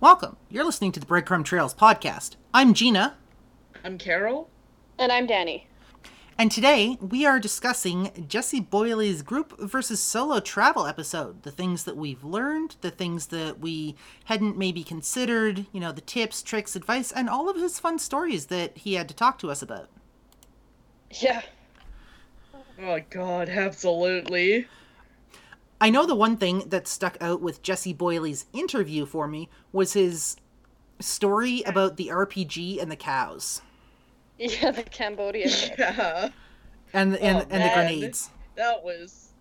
Welcome. You're listening to the Bread Crumb Trails Podcast. I'm Gina. I'm Carol. And I'm Danny. And today we are discussing Jesse Boyley's group versus solo travel episode. The things that we've learned, the things that we hadn't maybe considered, you know, the tips, tricks, advice, and all of his fun stories that he had to talk to us about. Yeah. Oh, God, absolutely. I know the one thing that stuck out with Jesse Boyley's interview for me was his story about the RPG and the cows. Yeah, the Cambodia. Yeah. And the grenades. That was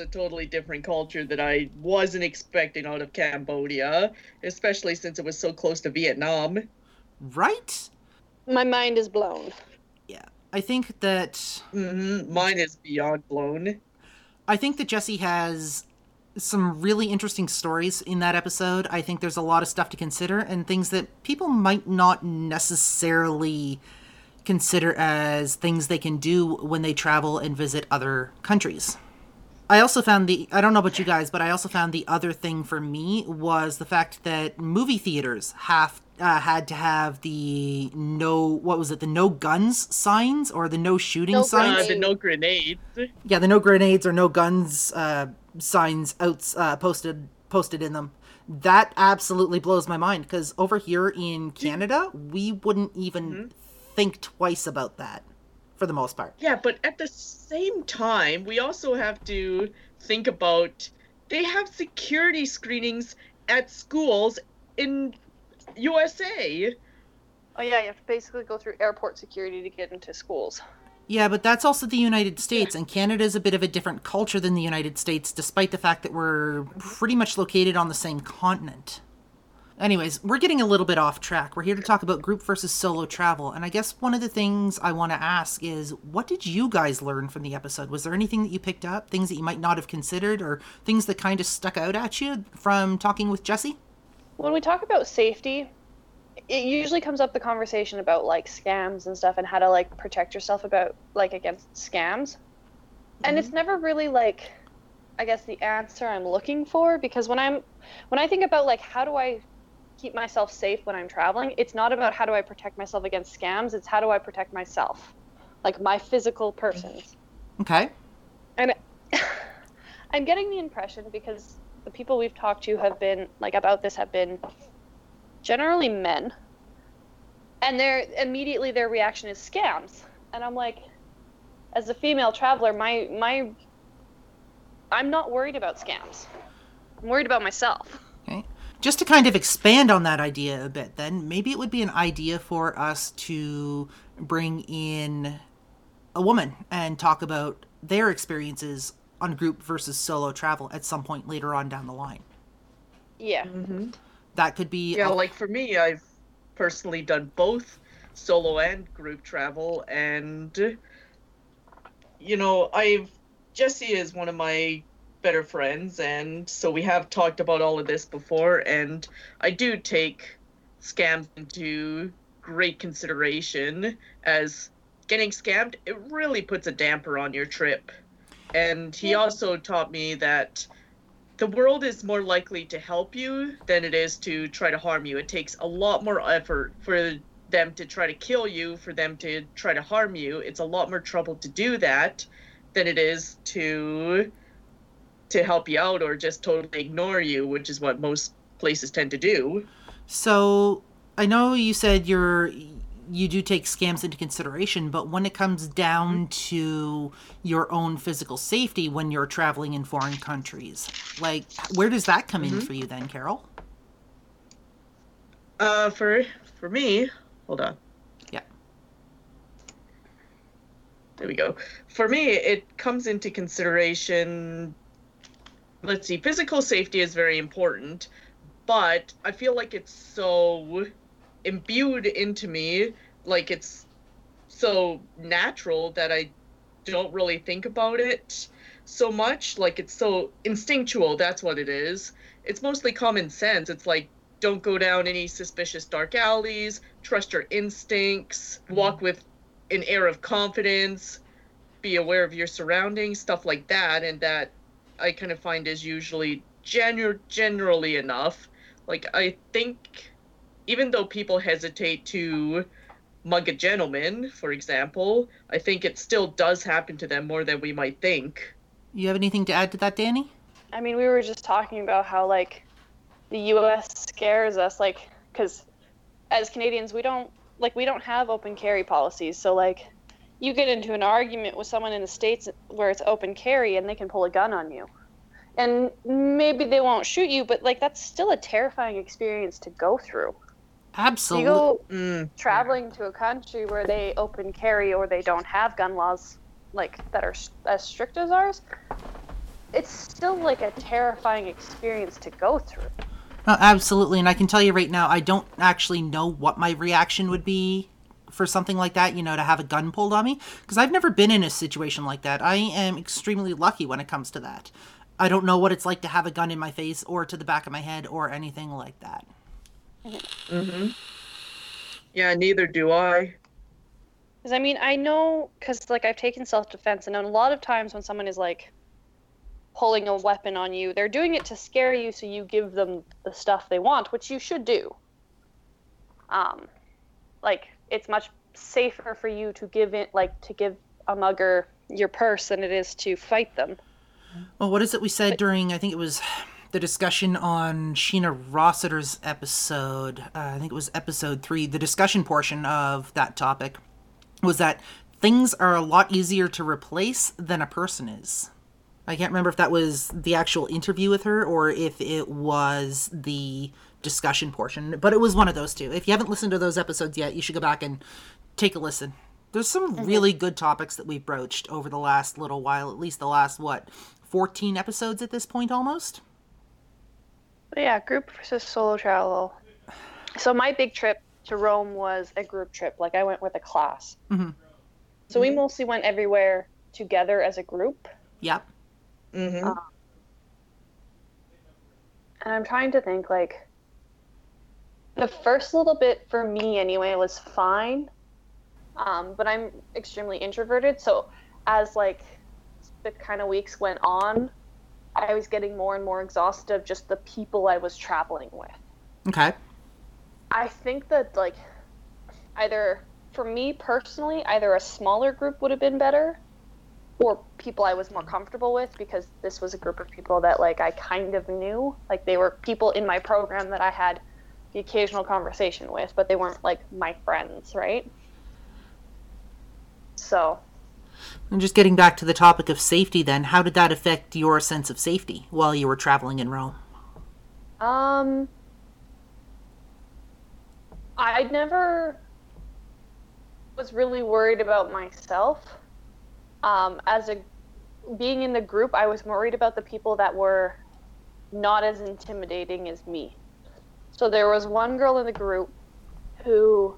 a totally different culture that I wasn't expecting out of Cambodia, especially since it was so close to Vietnam. Right? My mind is blown. Yeah. I think that... Mm-hmm. Mine is beyond blown. I think that Jesse has some really interesting stories in that episode. I think there's a lot of stuff to consider and things that people might not necessarily consider as things they can do when they travel and visit other countries. I also found I don't know about you guys, but I also found the other thing for me was the fact that movie theaters had to have the the no guns signs or the no shooting signs? The no grenades. Yeah, the no grenades or no guns signs posted in them. That absolutely blows my mind because over here in Canada, we wouldn't even think twice about that for the most part. Yeah, but at the same time, we also have to think about they have security screenings at schools in USA. Oh yeah, you have to basically go through airport security to get into schools. Yeah, but that's also the United States, and Canada is a bit of a different culture than the United States, despite the fact that we're pretty much located on the same continent. Anyways, we're getting a little bit off track. We're here to talk about group versus solo travel, and I guess one of the things I want to ask is, what did you guys learn from the episode? Was there anything that you picked up, things that you might not have considered, or things that kind of stuck out at you from talking with Jesse? When we talk about safety, it usually comes up the conversation about like scams and stuff and how to like protect yourself about like against scams. Mm-hmm. And it's never really like, I guess, the answer I'm looking for, because when I think about like how do I keep myself safe when I'm traveling, it's not about how do I protect myself against scams, it's how do I protect myself, like my physical persons. Okay. And I'm getting the impression, because the people we've talked to have been like about this have been generally men, and their reaction is scams, and I'm like, as a female traveler, I'm not worried about scams, I'm worried about myself. Okay, just to kind of expand on that idea a bit, then maybe it would be an idea for us to bring in a woman and talk about their experiences on group versus solo travel at some point later on down the line. Yeah. Mm-hmm. That could be... Yeah, like for me, I've personally done both solo and group travel, and, you know, Jesse is one of my better friends, and so we have talked about all of this before, and I do take scams into great consideration, as getting scammed, it really puts a damper on your trip. And he also taught me that the world is more likely to help you than it is to try to harm you. It takes a lot more effort for them to try to kill you, for them to try to harm you. It's a lot more trouble to do that than it is to help you out or just totally ignore you, which is what most places tend to do. So I know you said you do take scams into consideration, but when it comes down to your own physical safety when you're traveling in foreign countries, like, where does that come in for you then, Carol? For me, hold on. Yeah. There we go. For me, it comes into consideration, let's see, physical safety is very important, but I feel like it's so imbued into me, like it's so natural that I don't really think about it so much. Like it's so instinctual, that's what it is. It's mostly common sense. It's like, don't go down any suspicious dark alleys, trust your instincts, walk with an air of confidence, be aware of your surroundings, stuff like that. And that I kind of find is usually generally enough Like, I think even though people hesitate to mug a gentleman, for example, I think it still does happen to them more than we might think. You have anything to add to that, Danny? I mean, we were just talking about how, like, the U.S. scares us, like, because as Canadians, we don't have open carry policies. So, like, you get into an argument with someone in the States where it's open carry and they can pull a gun on you. And maybe they won't shoot you, but, like, that's still a terrifying experience to go through. Absolutely. You go traveling to a country where they open carry or they don't have gun laws, like, that are as strict as ours, it's still, like, a terrifying experience to go through. Oh, absolutely. And I can tell you right now, I don't actually know what my reaction would be for something like that, you know, to have a gun pulled on me, because I've never been in a situation like that. I am extremely lucky when it comes to that. I don't know what it's like to have a gun in my face or to the back of my head or anything like that. Mm-hmm. Yeah, neither do I. Because, I mean, I know, because, like, I've taken self-defense, and a lot of times when someone is, like, pulling a weapon on you, they're doing it to scare you so you give them the stuff they want, which you should do. Like, it's much safer for you to give it, like, to give a mugger your purse than it is to fight them. Well, what is it we said during, I think it was the discussion on Sheena Rossiter's episode, I think it was episode 3, the discussion portion of that topic, was that things are a lot easier to replace than a person is. I can't remember if that was the actual interview with her or if it was the discussion portion, but it was one of those two. If you haven't listened to those episodes yet, you should go back and take a listen. There's some really good topics that we've broached over the last little while, at least the last, 14 episodes at this point almost? Yeah, group versus solo travel. So my big trip to Rome was a group trip. Like, I went with a class. Mm-hmm. So we mostly went everywhere together as a group. Yep. Mm-hmm. And I'm trying to think, like, the first little bit for me anyway was fine. But I'm extremely introverted. So as, like, the kind of weeks went on, I was getting more and more exhausted of just the people I was traveling with. Okay. I think that, like, either for me personally, either a smaller group would have been better or people I was more comfortable with, because this was a group of people that, like, I kind of knew. Like, they were people in my program that I had the occasional conversation with, but they weren't, like, my friends, right? So... And just getting back to the topic of safety then, how did that affect your sense of safety while you were traveling in Rome? I never was really worried about myself. Being in the group, I was worried about the people that were not as intimidating as me. So there was one girl in the group who,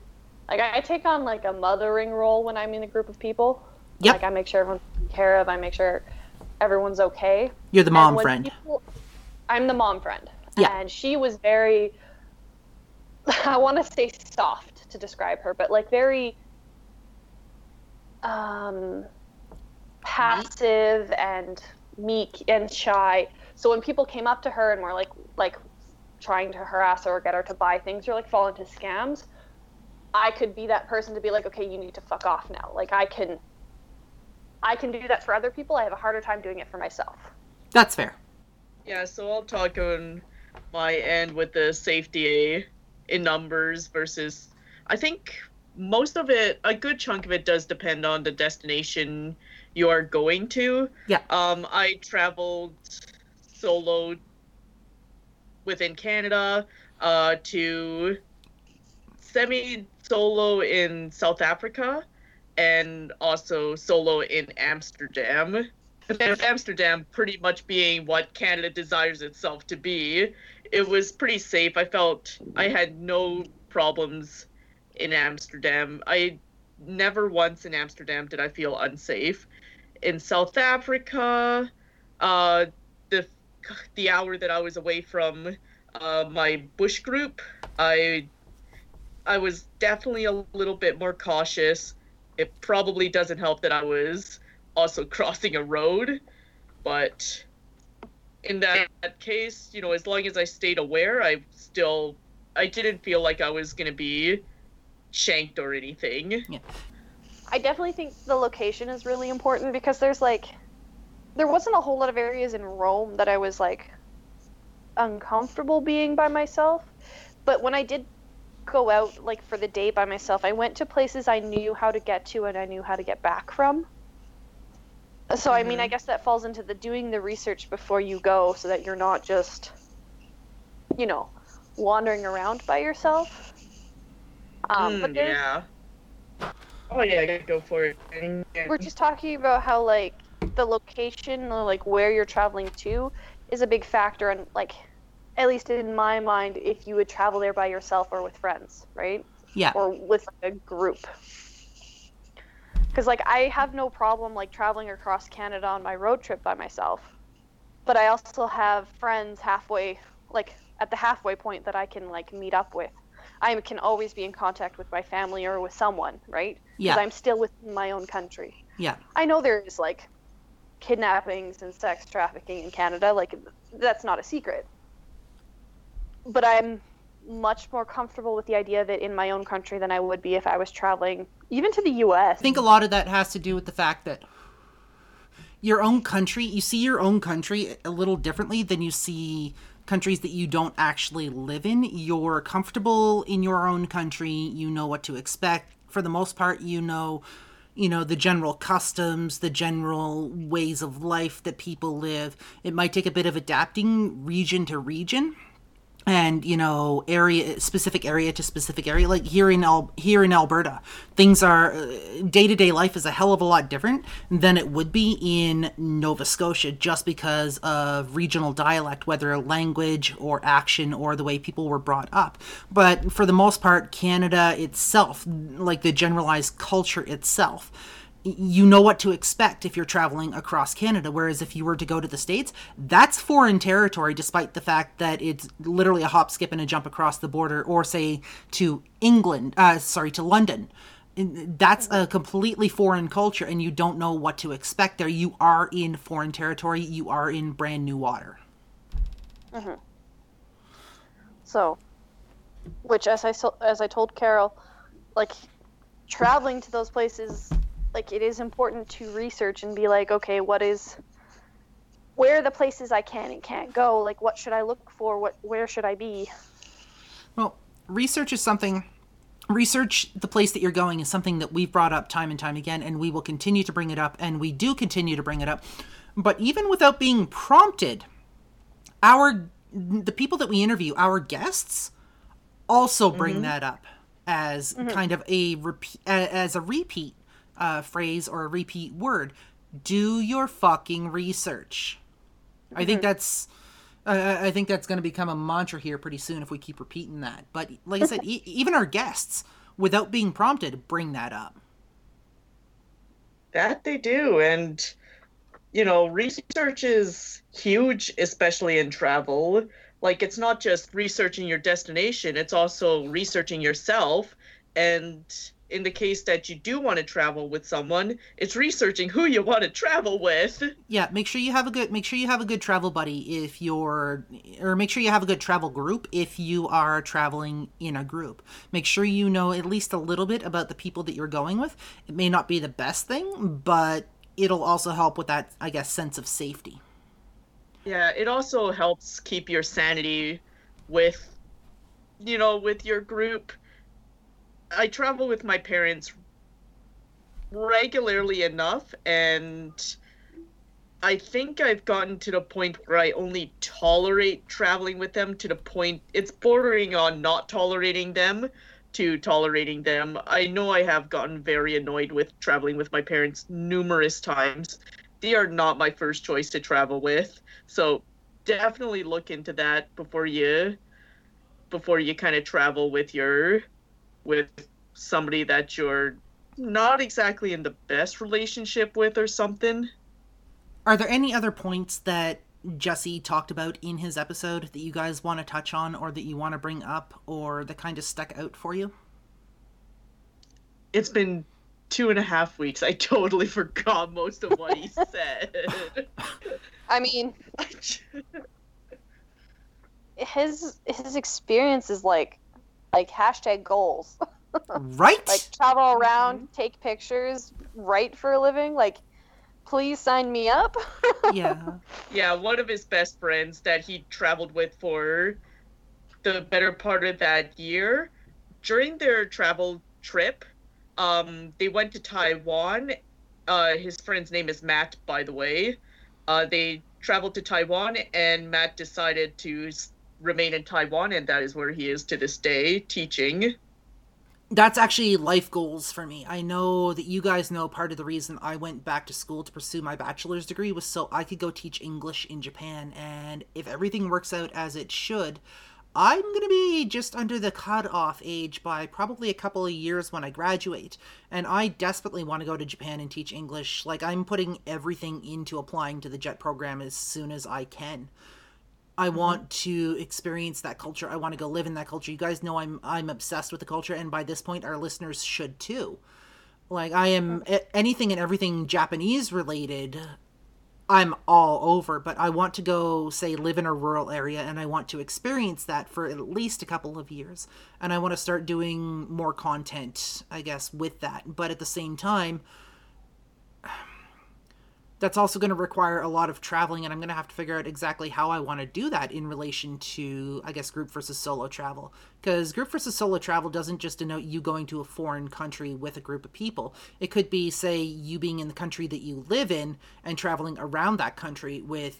like, I take on, like, a mothering role when I'm in a group of people. Yep. Like, I make sure everyone's taken care of. I make sure everyone's okay. You're the mom friend. I'm the mom friend. Yeah. And she was very, I want to say soft to describe her, but, like, very passive and meek and shy. So when people came up to her and were, like trying to harass her or get her to buy things or, like, fall into scams, I could be that person to be like, okay, you need to fuck off now. Like, I can do that for other people. I have a harder time doing it for myself. That's fair. Yeah, so I'll talk on my end with the safety in numbers versus... I think most of it, a good chunk of it, does depend on the destination you are going to. Yeah. I traveled solo within Canada to semi-solo in South Africa, and also solo in Amsterdam. And Amsterdam pretty much being what Canada desires itself to be, it was pretty safe. I felt I had no problems in Amsterdam. I never once in Amsterdam did I feel unsafe. In South Africa, the hour that I was away from my bush group, I was definitely a little bit more cautious. It probably doesn't help that I was also crossing a road, but in that case, you know, as long as I stayed aware, I didn't feel like I was going to be shanked or anything. Yeah. I definitely think the location is really important, because there's, like, there wasn't a whole lot of areas in Rome that I was, like, uncomfortable being by myself. But when I did go out, like, for the day by myself, I went to places I knew how to get to and I knew how to get back from. So, I mean, I guess that falls into the doing the research before you go, so that you're not just, you know, wandering around by yourself. But yeah. Oh, yeah, go for it. We're just talking about how, like, the location, like, where you're traveling to is a big factor, and, like, at least in my mind, if you would travel there by yourself or with friends, right? Yeah. Or with, like, a group. Because, like, I have no problem, like, traveling across Canada on my road trip by myself. But I also have friends halfway, like, at the halfway point that I can, like, meet up with. I can always be in contact with my family or with someone, right? Yeah. Because I'm still within my own country. Yeah. I know there's, like, kidnappings and sex trafficking in Canada. Like, that's not a secret. But I'm much more comfortable with the idea of it in my own country than I would be if I was traveling even to the US. I think a lot of that has to do with the fact that your own country, you see your own country a little differently than you see countries that you don't actually live in. You're comfortable in your own country. You know what to expect. For the most part, you know, the general customs, the general ways of life that people live. It might take a bit of adapting region to region. And, you know, specific area to specific area, like here in Alberta, things are day-to-day life is a hell of a lot different than it would be in Nova Scotia, just because of regional dialect, whether language or action or the way people were brought up. But for the most part, Canada itself, like the generalized culture itself, you know what to expect if you're traveling across Canada, whereas if you were to go to the States, that's foreign territory, despite the fact that it's literally a hop, skip, and a jump across the border, or say to England, to London. That's a completely foreign culture, and you don't know what to expect there. You are in foreign territory. You are in brand new water. Mm-hmm. So, which, as I told Carol, like, traveling to those places, like, it is important to research and be like, okay, where are the places I can and can't go? Like, what should I look for? Where should I be? Well, research the place that you're going is something that we've brought up time and time again, and we will continue to bring it up, and we do continue to bring it up. But even without being prompted, the people that we interview, our guests, also bring that up as kind of a repeat. Phrase or a repeat word. Do your fucking research. I think that's going to become a mantra here pretty soon if we keep repeating that. But like I said, even our guests, without being prompted, bring that up. That they do, and you know, research is huge, especially in travel. Like, it's not just researching your destination; it's also researching yourself. And in the case that you do want to travel with someone, it's researching who you want to travel with. Yeah, make sure you have a good travel buddy make sure you have a good travel group if you are traveling in a group. Make sure you know at least a little bit about the people that you're going with. It may not be the best thing, but it'll also help with that, I guess, sense of safety. Yeah, it also helps keep your sanity with your group. I travel with my parents regularly enough, and I think I've gotten to the point where I only tolerate traveling with them, to the point it's bordering on not tolerating them to tolerating them. I know I have gotten very annoyed with traveling with my parents numerous times. They are not my first choice to travel with, so definitely look into that before you kind of travel with somebody that you're not exactly in the best relationship with or something. Are there any other points that Jesse talked about in his episode that you guys want to touch on, or that you want to bring up, or that kind of stuck out for you? It's been 2.5 weeks. I totally forgot most of what he said. I mean, his experience is like hashtag goals. Right? Like, travel around, take pictures, write for a living, like, please sign me up. Yeah. Yeah, one of his best friends that he traveled with for the better part of that year, during their travel trip, they went to Taiwan. His friend's name is Matt, by the way. They traveled to Taiwan, and Matt decided to remain in Taiwan, and that is where he is to this day, teaching. That's actually life goals for me. I know that you guys know part of the reason I went back to school to pursue my bachelor's degree was so I could go teach English in Japan. And if everything works out as it should, I'm going to be just under the cutoff age by probably a couple of years when I graduate. And I desperately want to go to Japan and teach English. Like, I'm putting everything into applying to the JET program as soon as I can. I want to experience that culture. I want to go live in that culture. You guys know I'm obsessed with the culture, and by this point, our listeners should too. Like, I am anything and everything Japanese related, I'm all over. But I want to go, say, live in a rural area, and I want to experience that for at least a couple of years. And I want to start doing more content, I guess, with that. But at the same time, that's also going to require a lot of traveling, and I'm going to have to figure out exactly how I want to do that in relation to, I guess, group versus solo travel. Because group versus solo travel doesn't just denote you going to a foreign country with a group of people. It could be, say, you being in the country that you live in and traveling around that country with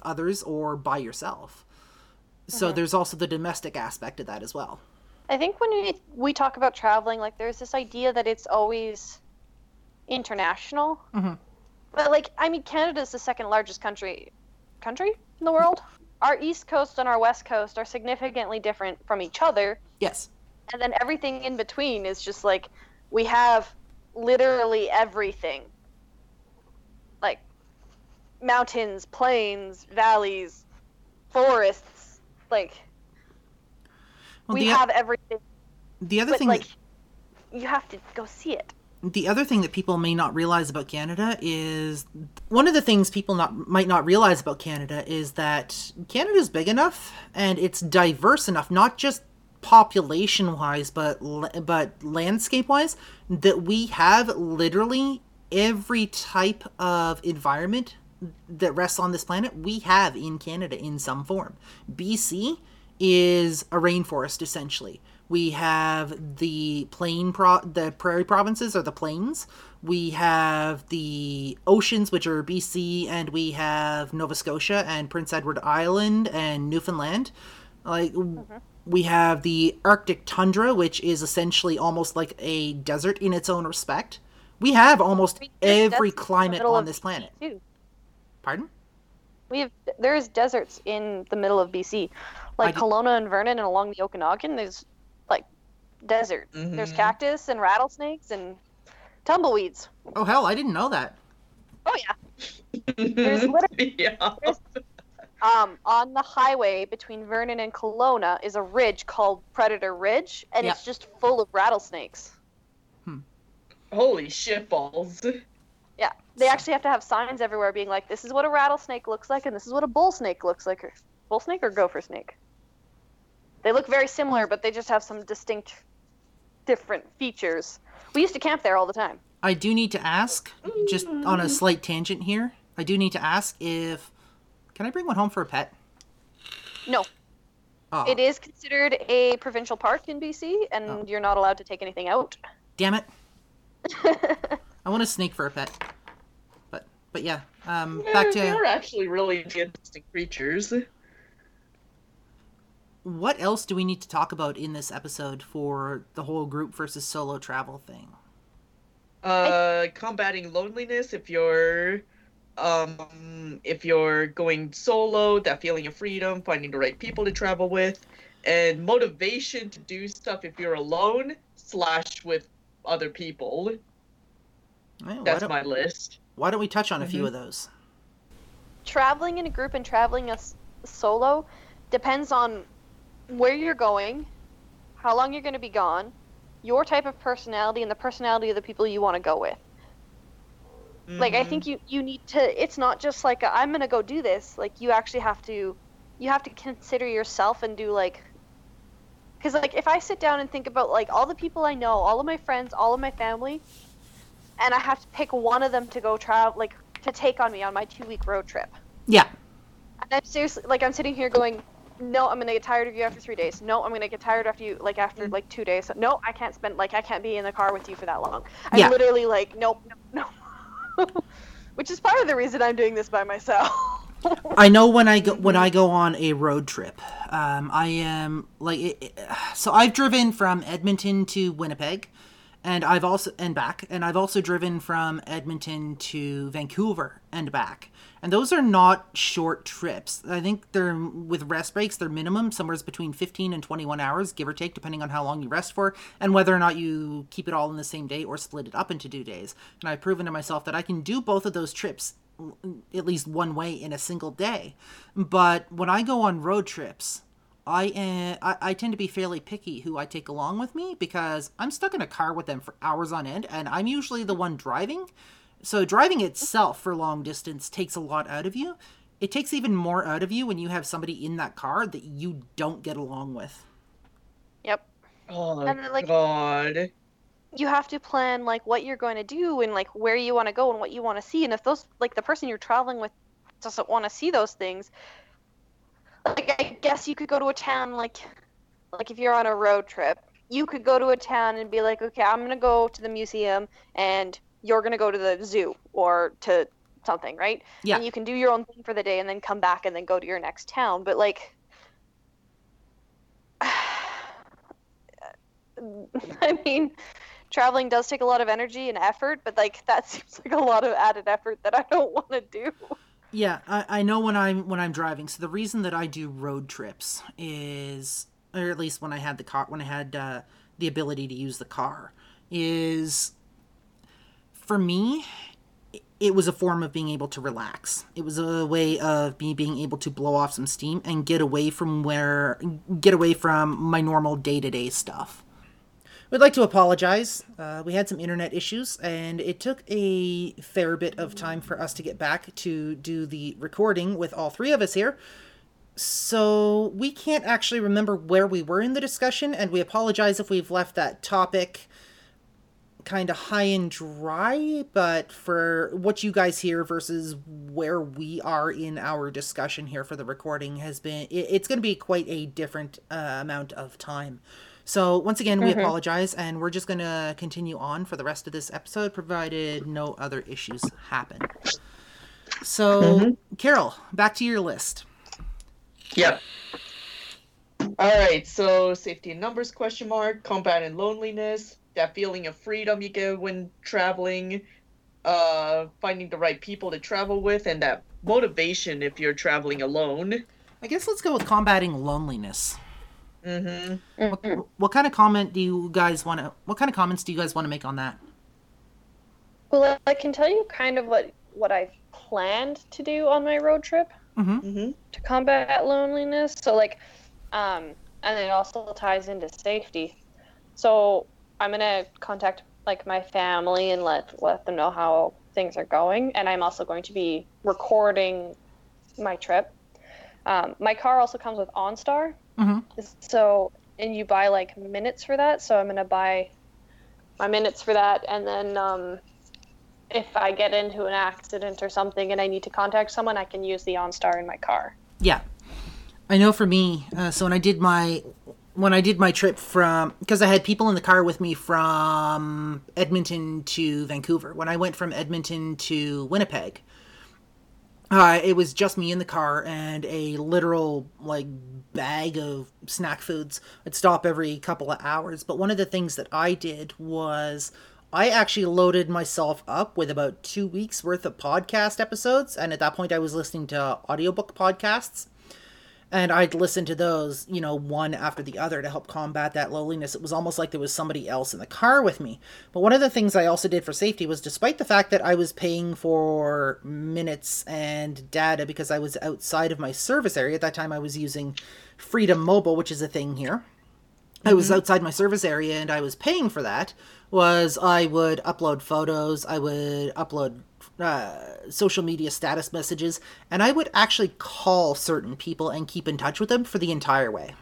others or by yourself. Mm-hmm. So there's also the domestic aspect of that as well. I think when we talk about traveling, like, there's this idea that it's always international. Mm-hmm. But, like, I mean, Canada's the second largest country in the world. Our East Coast and our West Coast are significantly different from each other. Yes. And then everything in between is just, like, we have literally everything. Like, mountains, plains, valleys, forests. Like, well, we have everything. The other thing... Like, you have to go see it. The other thing that people may not realize about Canada is one of the things people might not realize about Canada is that Canada's big enough and it's diverse enough, not just population wise, but landscape wise, that we have literally every type of environment that rests on this planet. We have in Canada in some form. BC is a rainforest essentially. We have the prairie provinces or the plains. We have the oceans, which are BC, and we have Nova Scotia and Prince Edward Island and Newfoundland. Like, we have the Arctic tundra, which is essentially almost like a desert in its own respect. We have almost every climate on this planet. Too. Pardon? There's deserts in the middle of BC, like Kelowna and Vernon, and along the Okanagan. There's desert. Mm-hmm. There's cactus and rattlesnakes and tumbleweeds. Oh hell, I didn't know that. Oh yeah. There's literally on the highway between Vernon and Kelowna is a ridge called Predator Ridge, and it's just full of rattlesnakes. Holy shit balls. Yeah. They actually have to have signs everywhere being like, this is what a rattlesnake looks like and this is what a bull snake looks like. Bull snake or gopher snake? They look very similar, but they just have some distinct different features. We used to camp there all the time. I do need to ask, just on a slight tangent here, can I bring one home for a pet? No. Oh. It is considered a provincial park in BC, and you're not allowed to take anything out. Damn it. I want a snake for a pet. But yeah, back to... They're actually really interesting creatures. What else do we need to talk about in this episode for the whole group versus solo travel thing? Combating loneliness. If you're going solo, that feeling of freedom, finding the right people to travel with, and motivation to do stuff if you're alone / with other people. Right, that's my list. Why don't we touch on a few of those? Traveling in a group and traveling solo depends on where you're going, how long you're going to be gone, your type of personality, and the personality of the people you want to go with. Mm-hmm. Like, I think you need to, it's not just like, I'm going to go do this. Like, you actually have to consider yourself and do, like, because, like, if I sit down and think about, like, all the people I know, all of my friends, all of my family, and I have to pick one of them to go travel, like, to take on me on my 2-week road trip. Yeah. And I'm seriously, like, I'm sitting here going, no, I'm going to get tired of you after 3 days. No, I'm going to get tired after you, like, after, like, 2 days. No, I can't spend, like, I can't be in the car with you for that long. I'm literally like, nope. Which is part of the reason I'm doing this by myself. I know when I go on a road trip, I am like, so I've driven from Edmonton to Winnipeg, and I've also and back, and I've also driven from Edmonton to Vancouver and back, and those are not short trips. I think they're, with rest breaks, they're minimum somewhere between 15 and 21 hours, give or take, depending on how long you rest for and whether or not you keep it all in the same day or split it up into 2 days. And I've proven to myself that I can do both of those trips at least one way in a single day. But when I go on road trips, I tend to be fairly picky who I take along with me, because I'm stuck in a car with them for hours on end, and I'm usually the one driving. So driving itself for long distance takes a lot out of you. It takes even more out of you when you have somebody in that car that you don't get along with. Yep. Oh, and then, like, God. You have to plan, like, what you're going to do and, like, where you want to go and what you want to see. And if those, like, the person you're traveling with doesn't want to see those things, like, I guess you could go to a town, like if you're on a road trip, you could go to a town and be like, okay, I'm going to go to the museum and you're going to go to the zoo or to something, right? Yeah. And you can do your own thing for the day and then come back and then go to your next town. But, like, I mean, traveling does take a lot of energy and effort, but, like, that seems like a lot of added effort that I don't want to do. Yeah, I know when I'm driving. So the reason that I do road trips is, or at least when I had the car, when I had the ability to use the car, is for me, it was a form of being able to relax. It was a way of me being able to blow off some steam and get away from my normal day-to-day stuff. We'd like to apologize. We had some internet issues, and it took a fair bit of time for us to get back to do the recording with all three of us here. So we can't actually remember where we were in the discussion, and we apologize if we've left that topic kind of high and dry, but for what you guys hear versus where we are in our discussion here for the recording has been, it's going to be quite a different amount of time. So once again, we apologize, and we're just going to continue on for the rest of this episode, provided no other issues happen. So, Carol, back to your list. Yep. All right. So safety in numbers, ? Combating loneliness, that feeling of freedom you get when traveling, finding the right people to travel with, and that motivation if you're traveling alone. I guess let's go with combating loneliness. Mm-hmm. What kind of comments do you guys want to make on that? Well, I can tell you kind of what I've planned to do on my road trip to combat loneliness. So, like, and it also ties into safety. So I'm gonna contact, like, my family and let them know how things are going, and I'm also going to be recording my trip. My car also comes with OnStar. Mm-hmm. So, and you buy, like, minutes for that. So I'm going to buy my minutes for that. And then if I get into an accident or something and I need to contact someone, I can use the OnStar in my car. Yeah. I know for me, so when I did my trip because I had people in the car with me from Edmonton to Vancouver. When I went from Edmonton to Winnipeg, it was just me in the car and a literal, like, bag of snack foods. I'd stop every couple of hours. But one of the things that I did was I actually loaded myself up with about 2 weeks worth of podcast episodes. And at that point I was listening to audiobook podcasts, and I'd listen to those, you know, one after the other to help combat that loneliness. It was almost like there was somebody else in the car with me. But one of the things I also did for safety was, despite the fact that I was paying for minutes and data because I was outside of my service area, at that time I was using Freedom Mobile, which is a thing here. mm-hmm. I was outside my service area and I was paying for that, was I would upload photos, I would upload social media status messages, and I would actually call certain people and keep in touch with them for the entire way.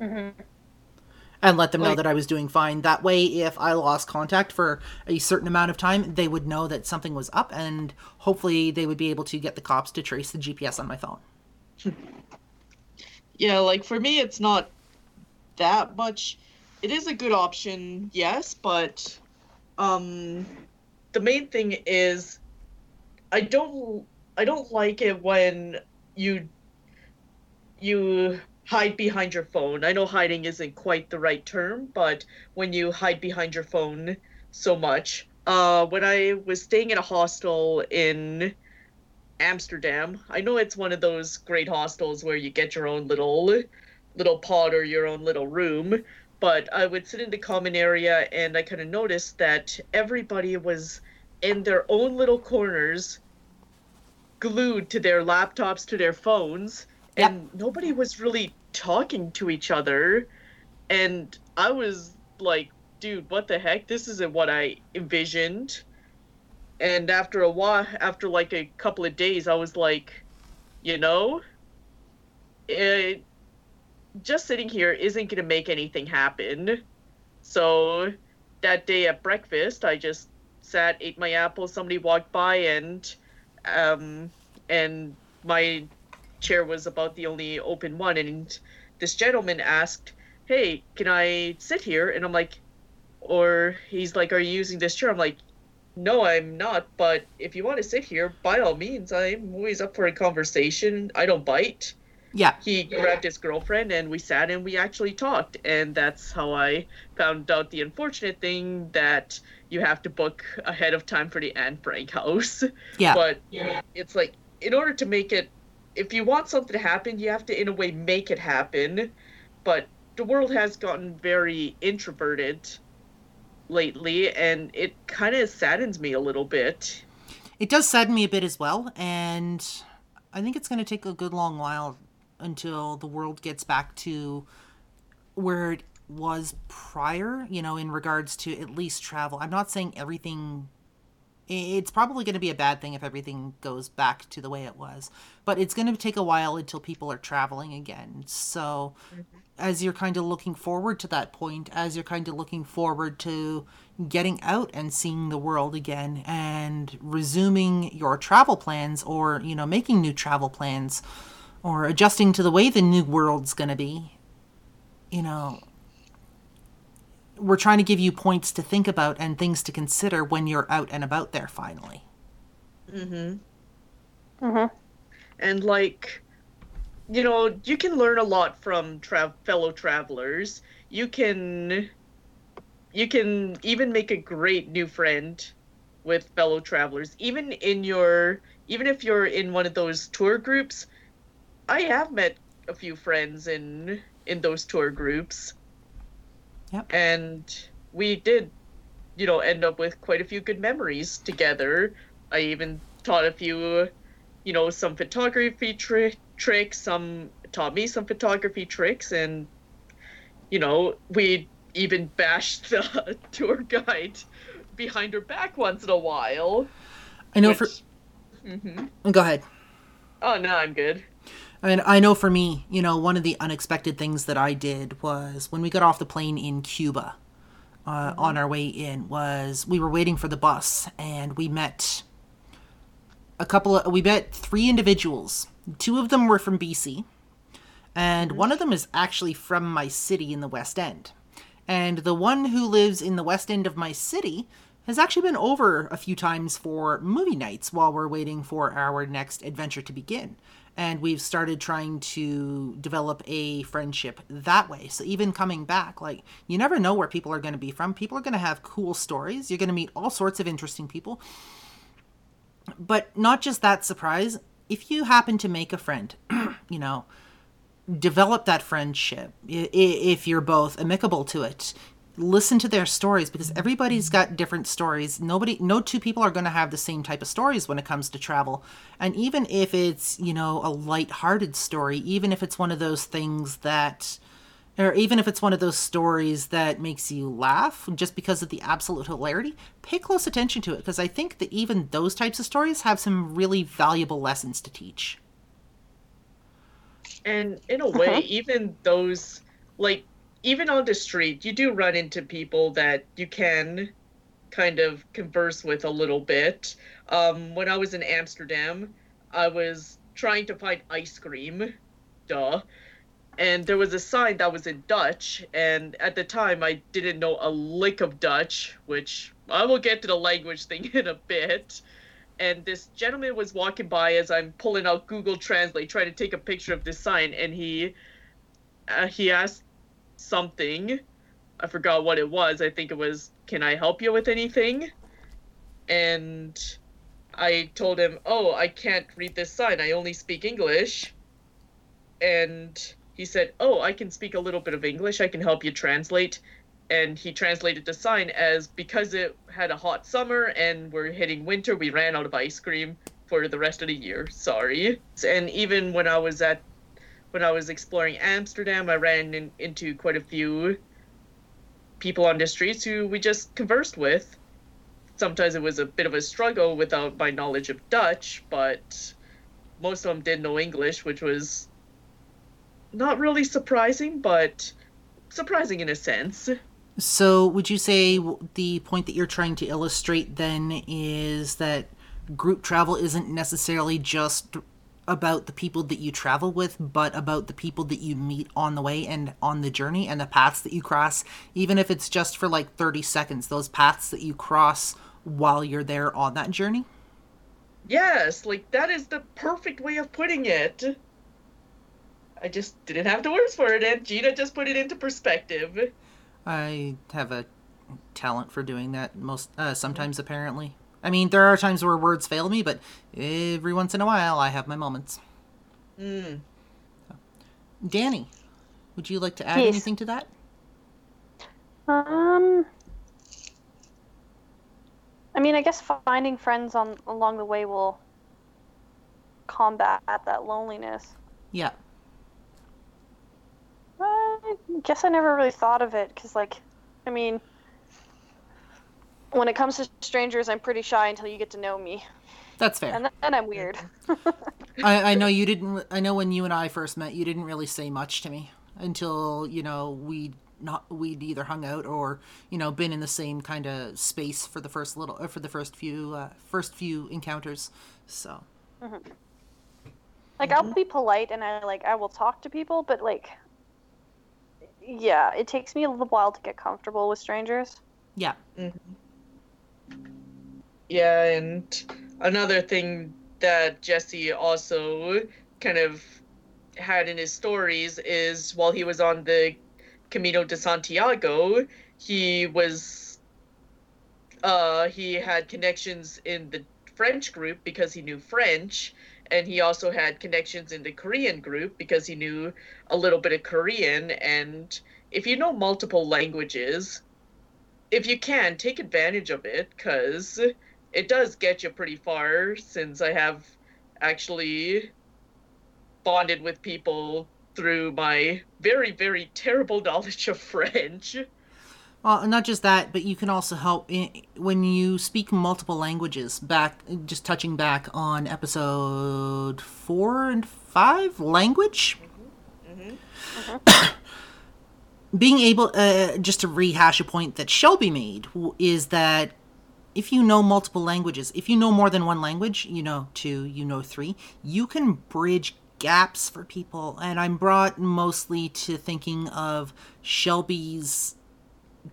Mm-hmm. And let them know that I was doing fine. That way, if I lost contact for a certain amount of time, they would know that something was up, and hopefully they would be able to get the cops to trace the GPS on my phone. Yeah, like, for me, it's not that much. It is a good option, yes, but the main thing is I don't like it when you hide behind your phone. I know hiding isn't quite the right term, but when you hide behind your phone so much. When I was staying at a hostel in Amsterdam, I know it's one of those great hostels where you get your own little pod or your own little room, but I would sit in the common area and I kind of noticed that everybody was in their own little corners, glued to their laptops, to their phones, and nobody was really talking to each other. And I was like, dude, what the heck? This isn't what I envisioned. And after a while, after like a couple of days, I was like, you know, just sitting here isn't going to make anything happen. So that day at breakfast, I just sat, ate my apple. Somebody walked by and my chair was about the only open one, and this gentleman asked, hey, can I sit here? And I'm like, or he's like, are you using this chair? I'm like, no, I'm not, but if you want to sit here, by all means, I'm always up for a conversation. I don't bite. Yeah. He grabbed his girlfriend and we sat and we actually talked, and that's how I found out the unfortunate thing that you have to book ahead of time for the Anne Frank house. Yeah. But it's like, in order to make it, if you want something to happen, you have to, in a way, make it happen. But the world has gotten very introverted lately, and it kind of saddens me a little bit. It does sadden me a bit as well, and I think it's going to take a good long while until the world gets back to where it was prior, you know, in regards to at least travel. I'm not saying everything... It's probably going to be a bad thing if everything goes back to the way it was, but it's going to take a while until people are traveling again. So as you're kind of looking forward to that point, as you're kind of looking forward to getting out and seeing the world again and resuming your travel plans, or, you know, making new travel plans or adjusting to the way the new world's going to be, you know, we're trying to give you points to think about and things to consider when you're out and about there finally. Mm-hmm. Mm-hmm. And like, you know, you can learn a lot from fellow travelers. You can even make a great new friend with fellow travelers, even if you're in one of those tour groups. I have met a few friends in those tour groups. Yep. And we did, you know, end up with quite a few good memories together. I even taught a few, you know, some photography tricks. Some taught me some photography tricks. And, you know, we even bashed the tour guide behind her back once in a while. I know Mm-hmm. Go ahead. Oh, no, I'm good. And I know for me, you know, one of the unexpected things that I did was when we got off the plane in Cuba on our way in, was we were waiting for the bus, and we met three individuals. Two of them were from BC, and one of them is actually from my city in the West End. And the one who lives in the West End of my city has actually been over a few times for movie nights while we're waiting for our next adventure to begin. And we've started trying to develop a friendship that way. So even coming back, like, you never know where people are going to be from. People are going to have cool stories. You're going to meet all sorts of interesting people. But not just that surprise. If you happen to make a friend, you know, develop that friendship. If you're both amicable to it, listen to their stories, because everybody's got different stories. No two people are going to have the same type of stories when it comes to travel. And even if it's, you know, a lighthearted story, even if it's one of those things that or even if it's one of those stories that makes you laugh just because of the absolute hilarity, pay close attention to it, because I think that even those types of stories have some really valuable lessons to teach. And in a way, even those, like, even on the street, you do run into people that you can kind of converse with a little bit. When I was in Amsterdam, I was trying to find ice cream, and there was a sign that was in Dutch, and at the time I didn't know a lick of Dutch, which I will get to the language thing in a bit. And this gentleman was walking by as I'm pulling out Google Translate, trying to take a picture of this sign, and he asked something. I forgot what it was. I think it was, "Can I help you with anything?" And I told him, "Oh, I can't read this sign. I only speak English." And he said, "Oh, I can speak a little bit of English. I can help you translate." And he translated the sign as, because it had a hot summer and we're hitting winter, we ran out of ice cream for the rest of the year. Sorry. And even when I was exploring Amsterdam, I ran into quite a few people on the streets who we just conversed with. Sometimes it was a bit of a struggle without my knowledge of Dutch, but most of them did know English, which was not really surprising, but surprising in a sense. So would you say the point that you're trying to illustrate then is that group travel isn't necessarily just about the people that you travel with, but about the people that you meet on the way and on the journey and the paths that you cross, even if it's just for like 30 seconds, those paths that you cross while you're there on that journey? Yes, like that is the perfect way of putting it. I just didn't have the words for it, and Gina just put it into perspective. I have a talent for doing that most sometimes, apparently. I mean, there are times where words fail me, but every once in a while I have my moments. Mm. Danny, would you like to add anything to that? I mean, I guess finding friends along the way will combat that loneliness. Yeah. I guess I never really thought of it, because, like, I mean, when it comes to strangers, I'm pretty shy until you get to know me. That's fair. And then I'm weird. I know you didn't. I know when you and I first met, you didn't really say much to me until, you know, we'd either hung out or, you know, been in the same kind of space for the first few encounters. So, like, I'll be polite and I will talk to people, but like. Yeah, it takes me a little while to get comfortable with strangers. Yeah. Mm-hmm. Yeah, and another thing that Jesse also kind of had in his stories is while he was on the Camino de Santiago, he had connections in the French group because he knew French, and he also had connections in the Korean group because he knew a little bit of Korean. And if you know multiple languages, if you can, take advantage of it, because it does get you pretty far, since I have actually bonded with people through my very, very terrible knowledge of French. Well, not just that, but you can also help when you speak multiple languages. Just touching back on episode 4 and 5, language. Being able, just to rehash a point that Shelby made, is that if you know multiple languages, if you know more than one language, you know 2, you know 3, you can bridge gaps for people. And I'm brought mostly to thinking of Shelby's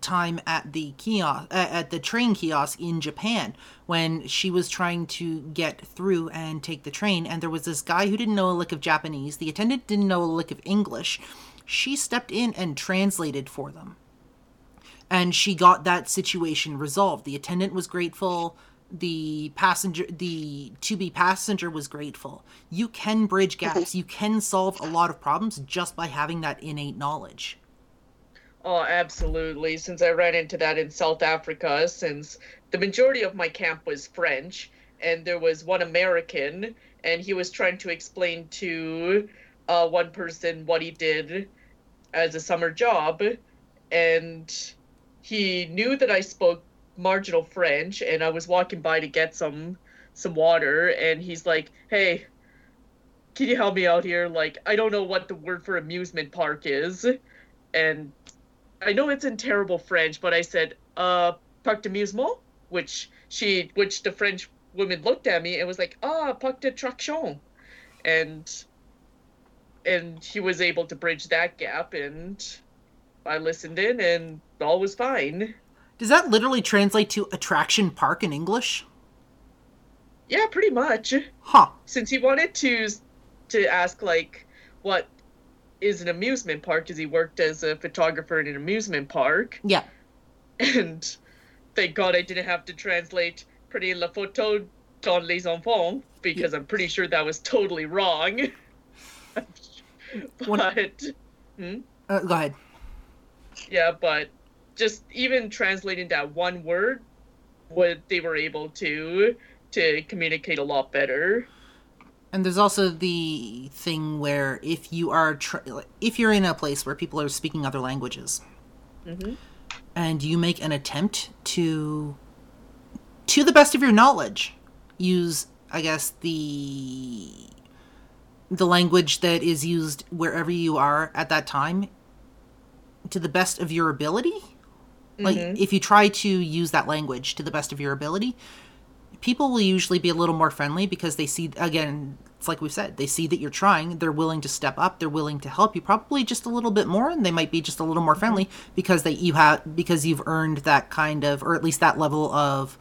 time at the kiosk, at the train kiosk in Japan, when she was trying to get through and take the train, and there was this guy who didn't know a lick of Japanese. The attendant didn't know a lick of English. She stepped in and translated for them, and she got that situation resolved. The attendant was grateful. The passenger, the to-be passenger, was grateful. You can bridge gaps. You can solve a lot of problems just by having that innate knowledge. Oh, absolutely. Since I ran into that in South Africa, since the majority of my camp was French, and there was one American, and he was trying to explain to one person what he did as a summer job, and he knew that I spoke marginal French, and I was walking by to get some water, and he's like, "Hey, can you help me out here? Like, I don't know what the word for amusement park is." And I know it's in terrible French, but I said, "Parc d'amusement," which the French woman looked at me and was like, "Parc d'attraction." And he was able to bridge that gap, and I listened in, and all was fine. Does that literally translate to attraction park in English? Yeah, pretty much. Huh. Since he wanted to ask, like, what is an amusement park, because he worked as a photographer in an amusement park. Yeah. And thank God I didn't have to translate "Prenez la photo dans les enfants," because I'm pretty sure that was totally wrong. Go ahead. Yeah, but just even translating that one word, they were able to communicate a lot better. And there's also the thing where if you're in a place where people are speaking other languages, mm-hmm. and you make an attempt to the best of your knowledge, use, I guess, the language that is used wherever you are at that time to the best of your ability. Mm-hmm. Like, if you try to use that language to the best of your ability, people will usually be a little more friendly because they see, again, it's like we've said, they see that you're trying, they're willing to step up, they're willing to help you probably just a little bit more, and they might be just a little more friendly because you've earned that kind of, or at least that level of,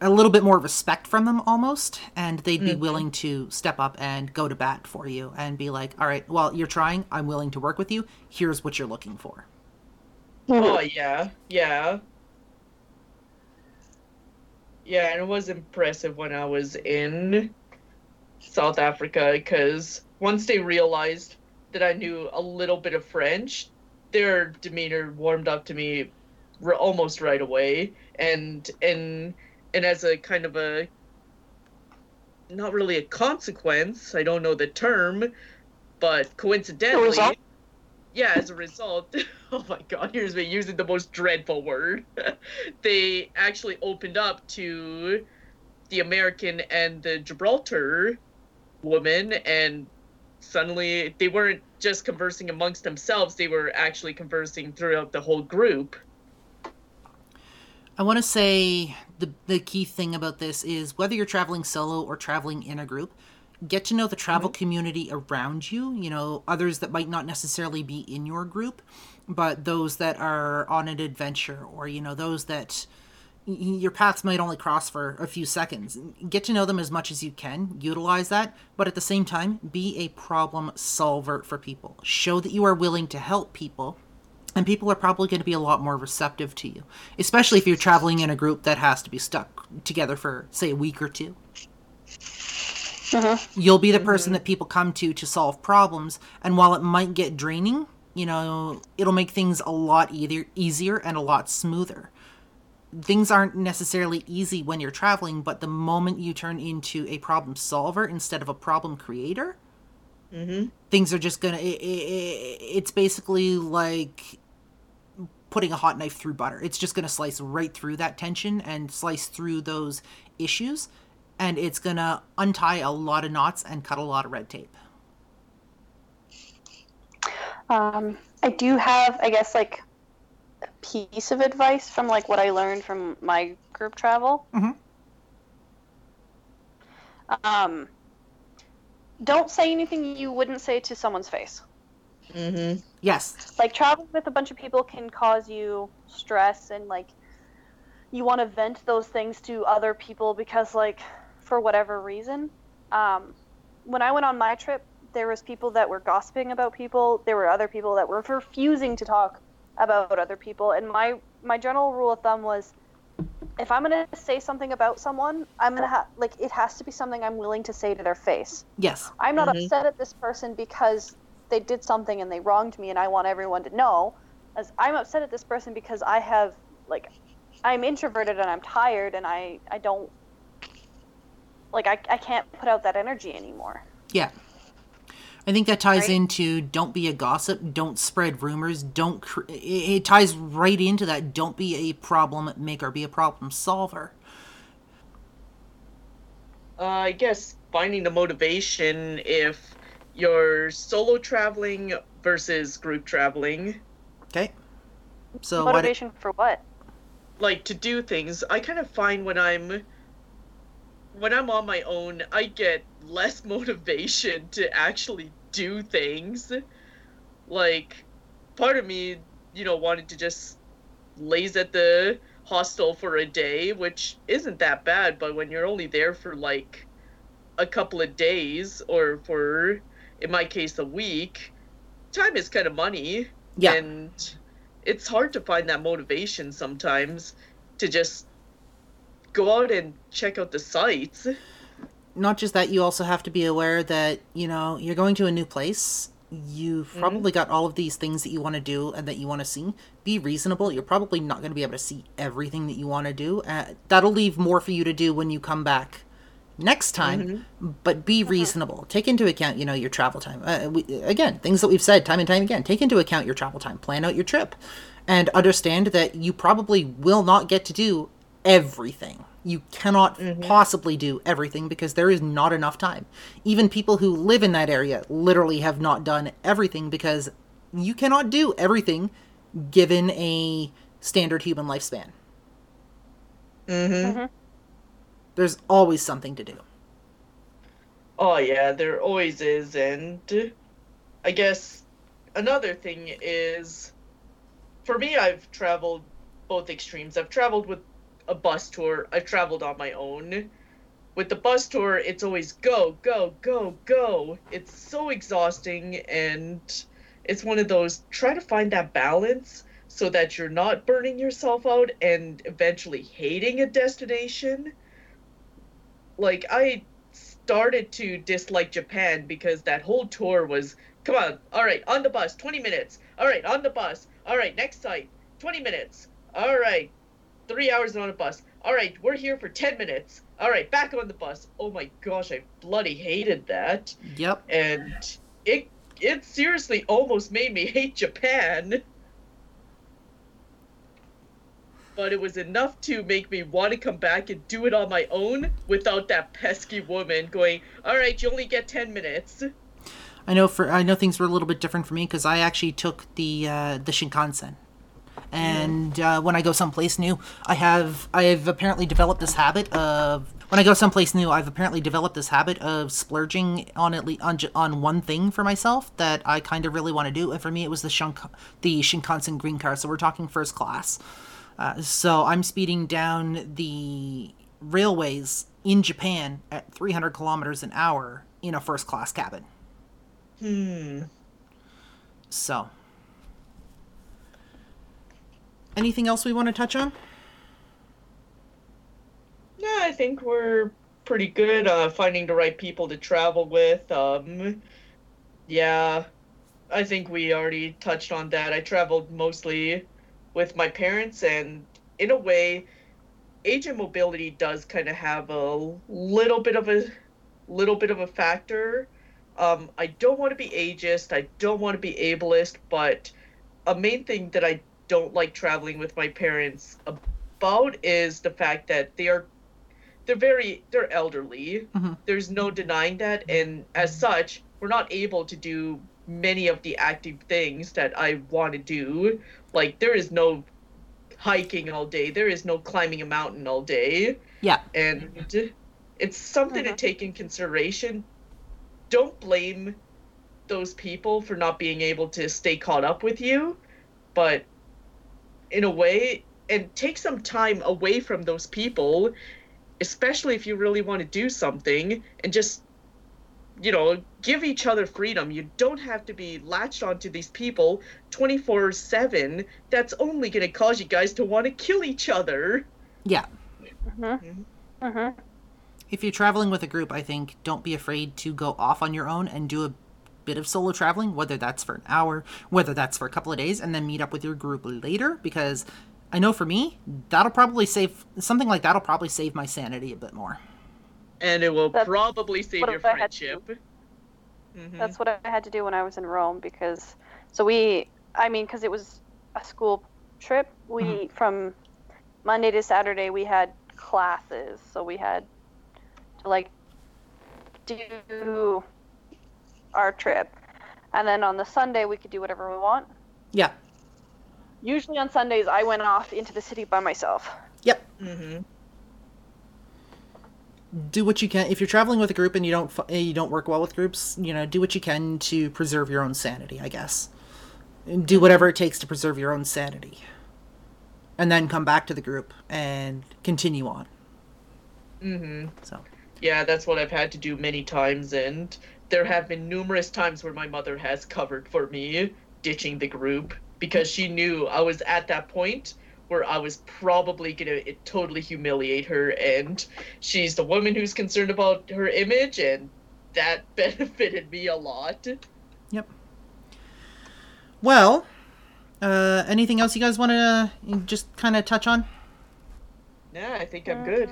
a little bit more respect from them almost, and they'd be willing to step up and go to bat for you and be like, "All right, well, you're trying, I'm willing to work with you, here's what you're looking for." Oh, yeah, yeah. Yeah, and it was impressive when I was in South Africa, because once they realized that I knew a little bit of French, their demeanor warmed up to me almost right away. And as a kind of a, not really a consequence, I don't know the term, but coincidentally, as a result, oh my God, here's me using the most dreadful word. They actually opened up to the American and the Gibraltar woman, and suddenly they weren't just conversing amongst themselves, they were actually conversing throughout the whole group. I want to say the key thing about this is, whether you're traveling solo or traveling in a group, get to know the travel community around you, you know, others that might not necessarily be in your group, but those that are on an adventure, or, you know, those that your paths might only cross for a few seconds. Get to know them as much as you can, utilize that, but at the same time, be a problem solver for people. Show that you are willing to help people, and people are probably going to be a lot more receptive to you, especially if you're traveling in a group that has to be stuck together for, say, a week or two. Uh-huh. You'll be the person that people come to solve problems, and while it might get draining, you know, it'll make things a lot easier and a lot smoother. Things aren't necessarily easy when you're traveling, but the moment you turn into a problem solver instead of a problem creator, things are just gonna... It's basically like putting a hot knife through butter. It's just gonna slice right through that tension and slice through those issues, and it's gonna untie a lot of knots and cut a lot of red tape. I do have, I guess, like, a piece of advice from, like, what I learned from my group travel. Don't say anything you wouldn't say to someone's face. Yes. Like, traveling with a bunch of people can cause you stress, and, like, you want to vent those things to other people because, like, for whatever reason. When I went on my trip, there was people that were gossiping about people. There were other people that were refusing to talk about other people. And my general rule of thumb was, if I'm going to say something about someone, I'm going to have, like, it has to be something I'm willing to say to their face. Yes. I'm not upset at this person because they did something and they wronged me and I want everyone to know. As I'm upset at this person because I have, like, I'm introverted and I'm tired and I don't, like, I can't put out that energy anymore. Yeah. I think that ties into don't be a gossip, don't spread rumors, it ties right into that. Don't be a problem maker, be a problem solver. I guess finding the motivation if you're solo traveling versus group traveling. Okay. So motivation for what? Like to do things. I kind of find when I'm on my own, I get less motivation to actually do things. Like, part of me, wanted to just laze at the hostel for a day, which isn't that bad, but when you're only there for like a couple of days, or for, in my case, a week, time is kind of money. Yeah. And it's hard to find that motivation sometimes to just go out and check out the sites. Not just that, you also have to be aware that, you're going to a new place. You've probably got all of these things that you want to do and that you want to see. Be reasonable. You're probably not going to be able to see everything that you want to do. That'll leave more for you to do when you come back next time. Mm-hmm. But be reasonable. Take into account, your travel time. Again, things that we've said time and time again. Take into account your travel time. Plan out your trip. And understand that you probably will not get to do everything. You cannot possibly do everything because there is not enough time. Even people who live in that area literally have not done everything because you cannot do everything given a standard human lifespan. Mm-hmm. There's always something to do. Oh yeah, there always is. And I guess another thing is, for me, I've traveled both extremes. I've traveled with a bus tour. I've traveled on my own. With the bus tour, it's always go, go, go, go. It's so exhausting, and it's one of those, try to find that balance so that you're not burning yourself out and eventually hating a destination. Like, I started to dislike Japan because that whole tour was, come on, all right, on the bus, 20 minutes. All right, on the bus. All right, next site, 20 minutes. All right. 3 hours on a bus. All right, we're here for 10 minutes. All right, back on the bus. Oh my gosh, I bloody hated that. Yep. And it seriously almost made me hate Japan. But it was enough to make me want to come back and do it on my own without that pesky woman going, all right, you only get 10 minutes. I know things were a little bit different for me because I actually took the Shinkansen. And when I go someplace new, I've apparently developed this habit of splurging on at least on one thing for myself that I kind of really want to do. And for me, it was the Shinkansen green car. So we're talking first class. So I'm speeding down the railways in Japan at 300 kilometers an hour in a first class cabin. So. Anything else we want to touch on? Yeah, I think we're pretty good finding the right people to travel with. Yeah, I think we already touched on that. I traveled mostly with my parents, and in a way, agent mobility does kind of have a little bit of a factor. I don't want to be ageist. I don't want to be ableist, but a main thing that I don't like traveling with my parents about is the fact that they're elderly. There's no denying that, and as such we're not able to do many of the active things that I want to do. Like, there is no hiking all day, there is no climbing a mountain all day. Yeah. And it's something to take in consideration. Don't blame those people for not being able to stay caught up with you, but in a way, and take some time away from those people, especially if you really want to do something, and just, give each other freedom. You don't have to be latched onto these people 24/7. That's only going to cause you guys to want to kill each other. Yeah. If you're traveling with a group, I think don't be afraid to go off on your own and do a bit of solo traveling, whether that's for an hour, whether that's for a couple of days, and then meet up with your group later, because I know for me, that'll probably save my sanity a bit more. And it will probably save your friendship. Mm-hmm. That's what I had to do when I was in Rome because, because it was a school trip. We, mm-hmm. from Monday to Saturday, we had classes. So we had to do our trip. And then on the Sunday, we could do whatever we want. Yeah. Usually on Sundays, I went off into the city by myself. Yep. Mm-hmm. Do what you can. If you're traveling with a group and you don't work well with groups, do what you can to preserve your own sanity, I guess. Do whatever it takes to preserve your own sanity. And then come back to the group and continue on. Mm-hmm. So. Yeah, that's what I've had to do many times, and there have been numerous times where my mother has covered for me, ditching the group, because she knew I was at that point where I was probably going to totally humiliate her, and she's the woman who's concerned about her image, and that benefited me a lot. Yep. Well, anything else you guys want to just kind of touch on? Yeah, I think I'm good.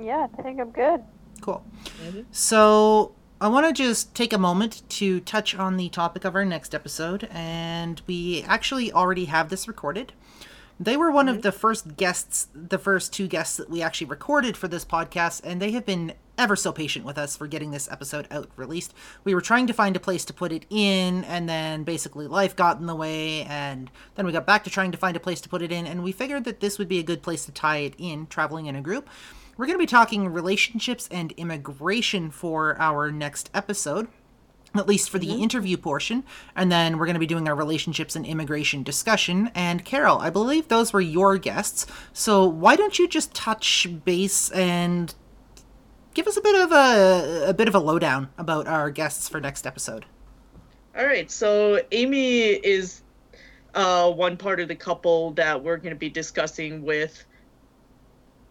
Yeah, I think I'm good. Cool. Mm-hmm. So I want to just take a moment to touch on the topic of our next episode, and we actually already have this recorded. They were one of the first guests, the first two guests that we actually recorded for this podcast, and they have been ever so patient with us for getting this episode out released. We were trying to find a place to put it in, and then basically life got in the way, and then we got back to trying to find a place to put it in, and we figured that this would be a good place to tie it in, traveling in a group. We're going to be talking relationships and immigration for our next episode, at least for the interview portion. And then we're going to be doing our relationships and immigration discussion. And Carol, I believe those were your guests. So why don't you just touch base and give us a bit of a lowdown about our guests for next episode? All right. So Amy is one part of the couple that we're going to be discussing with.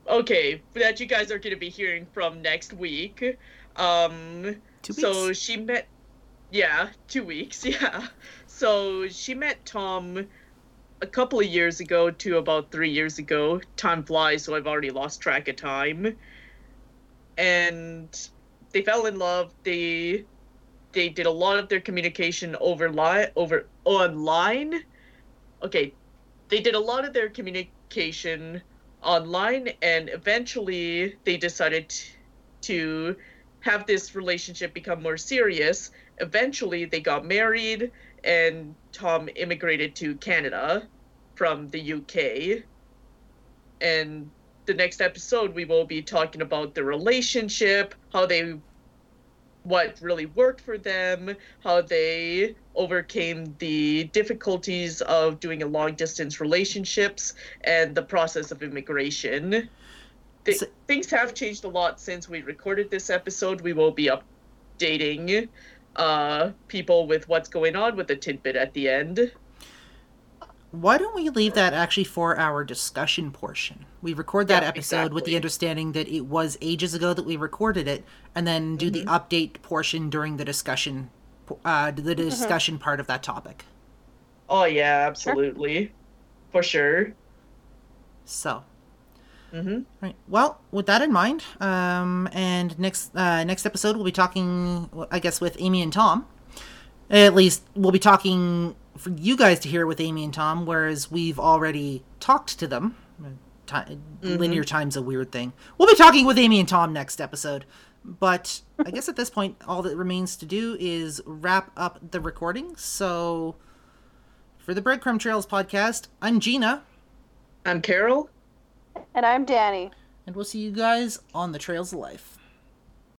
Okay, that you guys are going to be hearing from next week. 2 weeks. So she met, 2 weeks, So she met Tom a couple of years ago to about 3 years ago. Time flies, so I've already lost track of time. And they fell in love. They did a lot of their communication online. Okay, they did a lot of their communication online, and eventually they decided to have this relationship become more serious. Eventually they got married, and Tom immigrated to Canada from the UK. And the next episode we will be talking about the relationship, what really worked for them, how they overcame the difficulties of doing a long-distance relationships, and the process of immigration. Things have changed a lot since we recorded this episode. We will be updating people with what's going on with a tidbit at the end. Why don't we leave that actually for our discussion portion? We record that episode with the understanding that it was ages ago that we recorded it, and then do the update portion during the discussion, part of that topic. Oh yeah, absolutely. Sure. For sure. So. Mm-hmm. Right. Well, with that in mind, and next episode we'll be talking, I guess, with Amy and Tom. At least we'll be talking for you guys to hear with Amy and Tom, whereas we've already talked to them. Linear time's a weird thing. We'll be talking with Amy and Tom next episode, but I guess at this point all that remains to do is wrap up the recording. So for the Bread Crumb Trails podcast, I'm Gina. I'm Carol. And I'm Danny. And we'll see you guys on the Trails of Life.